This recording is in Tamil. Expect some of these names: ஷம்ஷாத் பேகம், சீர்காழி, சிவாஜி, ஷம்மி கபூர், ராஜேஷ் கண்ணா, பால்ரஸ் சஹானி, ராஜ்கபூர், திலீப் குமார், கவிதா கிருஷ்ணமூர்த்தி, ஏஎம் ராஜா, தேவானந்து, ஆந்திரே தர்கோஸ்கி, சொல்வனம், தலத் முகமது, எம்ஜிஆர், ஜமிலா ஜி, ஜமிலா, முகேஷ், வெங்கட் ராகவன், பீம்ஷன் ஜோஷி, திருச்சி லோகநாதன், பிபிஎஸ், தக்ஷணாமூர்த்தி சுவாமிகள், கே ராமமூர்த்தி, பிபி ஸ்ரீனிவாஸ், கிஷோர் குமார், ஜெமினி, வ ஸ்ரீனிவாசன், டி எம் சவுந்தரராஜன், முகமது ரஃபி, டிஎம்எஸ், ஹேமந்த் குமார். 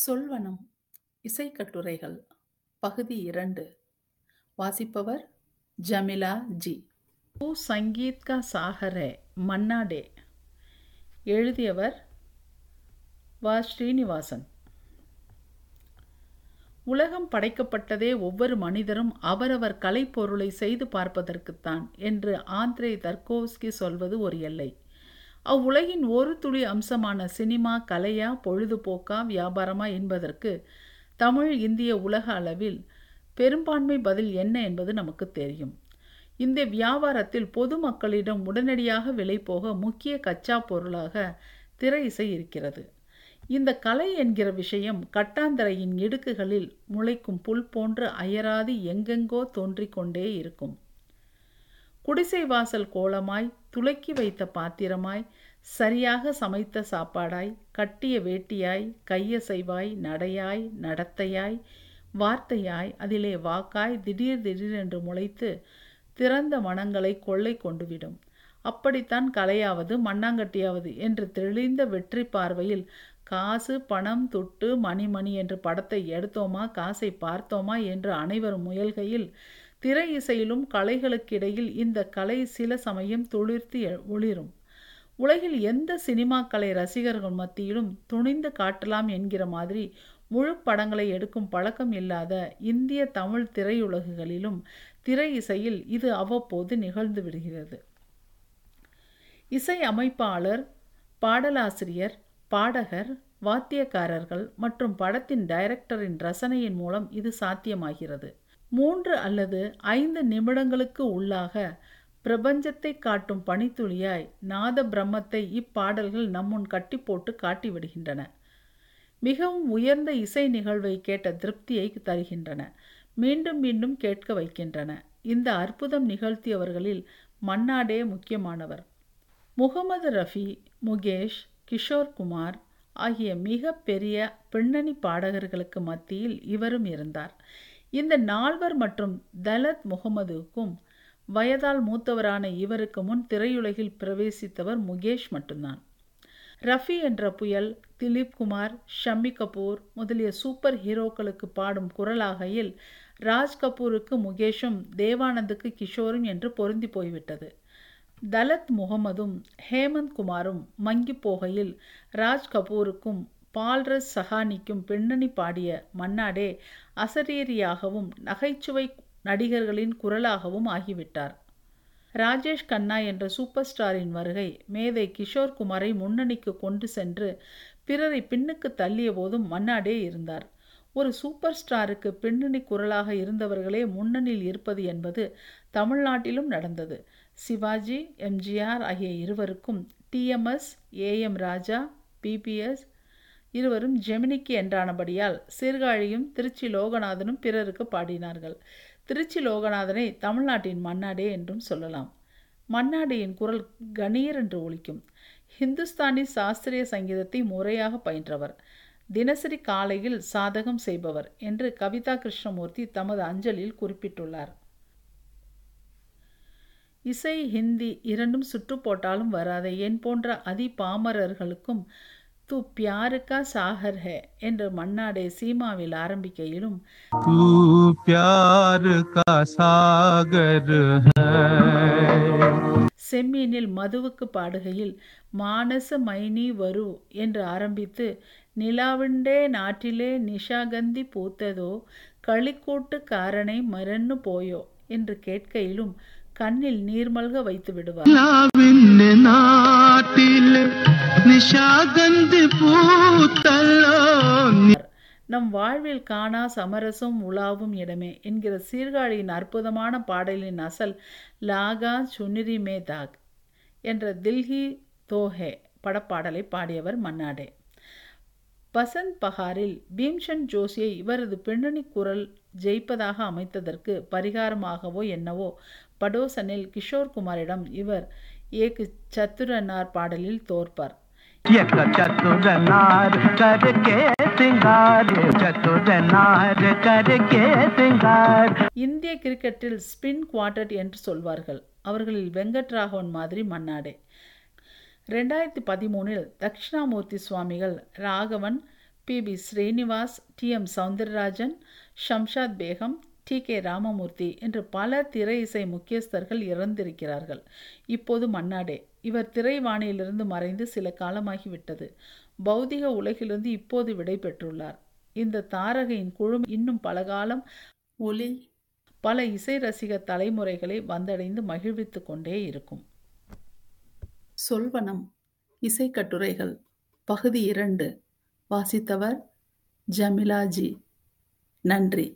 சொல்வனம் இசைக்கட்டுரைகள் பகுதி 2. வாசிப்பவர் ஜமிலா ஜி. ஓ சங்கீத் கா சாகரே மன்னாடே. எழுதியவர் வ ஸ்ரீனிவாசன். உலகம் படைக்கப்பட்டதே ஒவ்வொரு மனிதரும் அவரவர் கலைப்பொருளை செய்து பார்ப்பதற்குத்தான் என்று ஆந்திரே தர்கோஸ்கி சொல்வது ஒரு எல்லை. அவ்வுலகின் ஒரு துளி அம்சமான சினிமா கலையா பொழுதுபோக்கா வியாபாரமா என்பதற்கு தமிழ் இந்திய உலக அளவில் பெரும்பான்மை பதில் என்ன என்பது நமக்கு தெரியும். இந்த வியாபாரத்தில் பொதுமக்களிடம் உடனடியாக விலை போக முக்கிய கச்சா பொருளாக திரை இசை இருக்கிறது. இந்த கலை என்கிற விஷயம் கட்டாந்தரையின் இடுக்குகளில் முளைக்கும் புல் போன்று அயராது எங்கெங்கோ தோன்றிக் கொண்டே இருக்கும். குடிசை வாசல் கோலமாய், துலக்கி வைத்த பாத்திரமாய், சரியாக சமைத்த சாப்பாடாய், கட்டிய வேட்டியாய், கையசைவாய், நடையாய், நடத்தையாய், வார்த்தையாய், அதிலே வாக்காய் திடீர் திடீரென்று முளைத்து திறந்த மனங்களை கொள்ளை கொண்டுவிடும். அப்படித்தான் கலையாவது மண்ணாங்கட்டியாவது என்று தெளிந்த வெற்றி பார்வையில் காசு பணம் துட்டு மணி என்று படத்தை எடுத்தோமா காசை பார்த்தோமா என்று அனைவரும் முயல்கையில் திரை இசையிலும் கலைகளுக்கிடையில் இந்த கலை சில சமயம் துளிர்த்து ஒளிரும். உலகில் எந்த சினிமா கலை ரசிகர்கள் மத்தியிலும் துணிந்து காட்டலாம் என்கிற மாதிரி முழு படங்களை எடுக்கும் பழக்கம் இல்லாத இந்திய தமிழ் திரையுலகுகளிலும் திரை இசையில் இது அவ்வப்போது நிகழ்ந்து விடுகிறது. இசை அமைப்பாளர், பாடலாசிரியர், பாடகர், வாத்தியக்காரர்கள் மற்றும் படத்தின் டைரக்டரின் ரசனையின் மூலம் இது சாத்தியமாகிறது. 3 அல்லது 5 நிமிடங்களுக்கு உள்ளாக பிரபஞ்சத்தை காட்டும் பனித்துளியாய் நாத பிரம்மத்தை இப்பாடல்கள் நம்முன் கட்டி போட்டு காட்டிவிடுகின்றன. மிகவும் உயர்ந்த இசை நிகழ்வை கேட்ட திருப்தியை தருகின்றன. மீண்டும் மீண்டும் கேட்க வைக்கின்றன. இந்த அற்புதம் நிகழ்த்தியவர்களில் மன்னாடே முக்கியமானவர். முகமது ரஃபி, முகேஷ், கிஷோர் குமார் ஆகிய மிக பெரிய பின்னணி பாடகர்களுக்கு மத்தியில் இவரும் இருந்தார். இந்த 4 மற்றும் தலத் முகமதுக்கும் வயதால் மூத்தவரான இவருக்கு முன் திரையுலகில் பிரவேசித்தவர் முகேஷ் மட்டும்தான். ரஃபி என்ற புயல் திலீப் குமார், ஷம்மி கபூர் முதலிய சூப்பர் ஹீரோக்களுக்கு பாடும் குரலாகையில் ராஜ்கபூருக்கு முகேஷும் தேவானந்துக்கு கிஷோரும் என்று பொருந்தி போய்விட்டது. தலத் முகமதும் ஹேமந்த் குமாரும் மங்கி போகையில் ராஜ்கபூருக்கும் பால்ரஸ் சஹाனிக்கும் பின்னணி பாடிய மன்னாடே அசரீரியாகவும் நகைச்சுவை நடிகர்களின் குரலாகவும் ஆகிவிட்டார். ராஜேஷ் கண்ணா என்ற சூப்பர் ஸ்டாரின் வருகை மேதை கிஷோர் குமாரை முன்னணிக்கு கொண்டு சென்று பிறரை பின்னுக்கு தள்ளிய போதும் மன்னாடே இருந்தார். ஒரு சூப்பர் ஸ்டாருக்கு பின்னணி குரலாக இருந்தவர்களே முன்னணியில் இருப்பது என்பது தமிழ்நாட்டிலும் நடந்தது. சிவாஜி, எம்ஜிஆர் ஆகிய இருவருக்கும் டிஎம்எஸ், ஏஎம் ராஜா, பிபிஎஸ் இருவரும் ஜெமினிக்கு என்றானபடியால் சீர்காழியும் திருச்சி லோகநாதனும் பிறருக்கு பாடினார்கள். திருச்சி லோகநாதனை தமிழ்நாட்டின் மன்னாடே என்றும் சொல்லலாம். மன்னாடேயின் குரல் கணீர் என்று ஒலிக்கும். ஹிந்துஸ்தானி சாஸ்திரிய சங்கீதத்தை முறையாக பயின்றவர். தினசரி காலையில் சாதகம் செய்பவர் என்று கவிதா கிருஷ்ணமூர்த்தி தமது அஞ்சலில் குறிப்பிட்டுள்ளார். இசை ஹிந்தி இரண்டும் சுற்று போட்டாலும் வராத என் போன்ற அதி பாமரர்களுக்கும் தூ பியாருக்கா சாகர் ஹே என்று மன்னாடே சீமாவில் ஆரம்பிக்கையிலும் தூ பியாருக்கா சாகர் ஹே செம்மீனில் மதுவுக்கு பாடுகையில் மானச மைனி வரு என்று ஆரம்பித்து நிலாவிண்டே நாட்டிலே நிஷாகந்தி பூத்ததோ களிக்கூட்டு காரணை மறன்னு போயோ என்று கேட்கையிலும் கண்ணில் நீர்மல்க வைத்து விடுவார். நம் வாழ்வில் காணா சமரசம் உலாவும் இடமே என்கிற சீர்காழியின் அற்புதமான பாடலின் அசல் லாகா சுனிரி மே தாக் என்ற தில்ஹி தோஹே படப்பாடலை பாடியவர் மன்னாடே. பசந்த் பஹாரில் பீம்ஷன் ஜோஷியை இவரது பின்னணி குரல் ஜெயிப்பதாக அமைத்ததற்கு பரிகாரமாகவோ என்னவோ படோசனில் கிஷோர் குமாரிடம் இவர் ஏக்கு சத்துரனார் பாடலில் தோற்பார். இந்திய கிரிக்கெட்டில் ஸ்பின் குவார்ட்டட் என்று சொல்வார்கள். அவர்களில் வெங்கட் ராகவன் மாதிரி மன்னாடே. 2013 தக்ஷணாமூர்த்தி சுவாமிகள், ராகவன், பிபி ஸ்ரீனிவாஸ், டி எம் சவுந்தரராஜன், ஷம்ஷாத் பேகம், கே ராமமூர்த்தி என்று பல திரை இசை முக்கியஸ்தர்கள் இறந்திருக்கிறார்கள். இப்போது மன்னாடே. இவர் திரைவாணியிலிருந்து மறைந்து சில காலமாகிவிட்டது. பௌதிக உலகிலிருந்து இப்போது விடை பெற்றுள்ளார். இந்த தாரகையின் குழு இன்னும் பல காலம் ஒளி பல இசை ரசிக தலைமுறைகளை வந்தடைந்து மகிழ்வித்து கொண்டே இருக்கும். சொல்வனம் இசைக்கட்டுரைகள் பகுதி 2. வாசித்தவர் ஜமிலாஜி. நன்றி.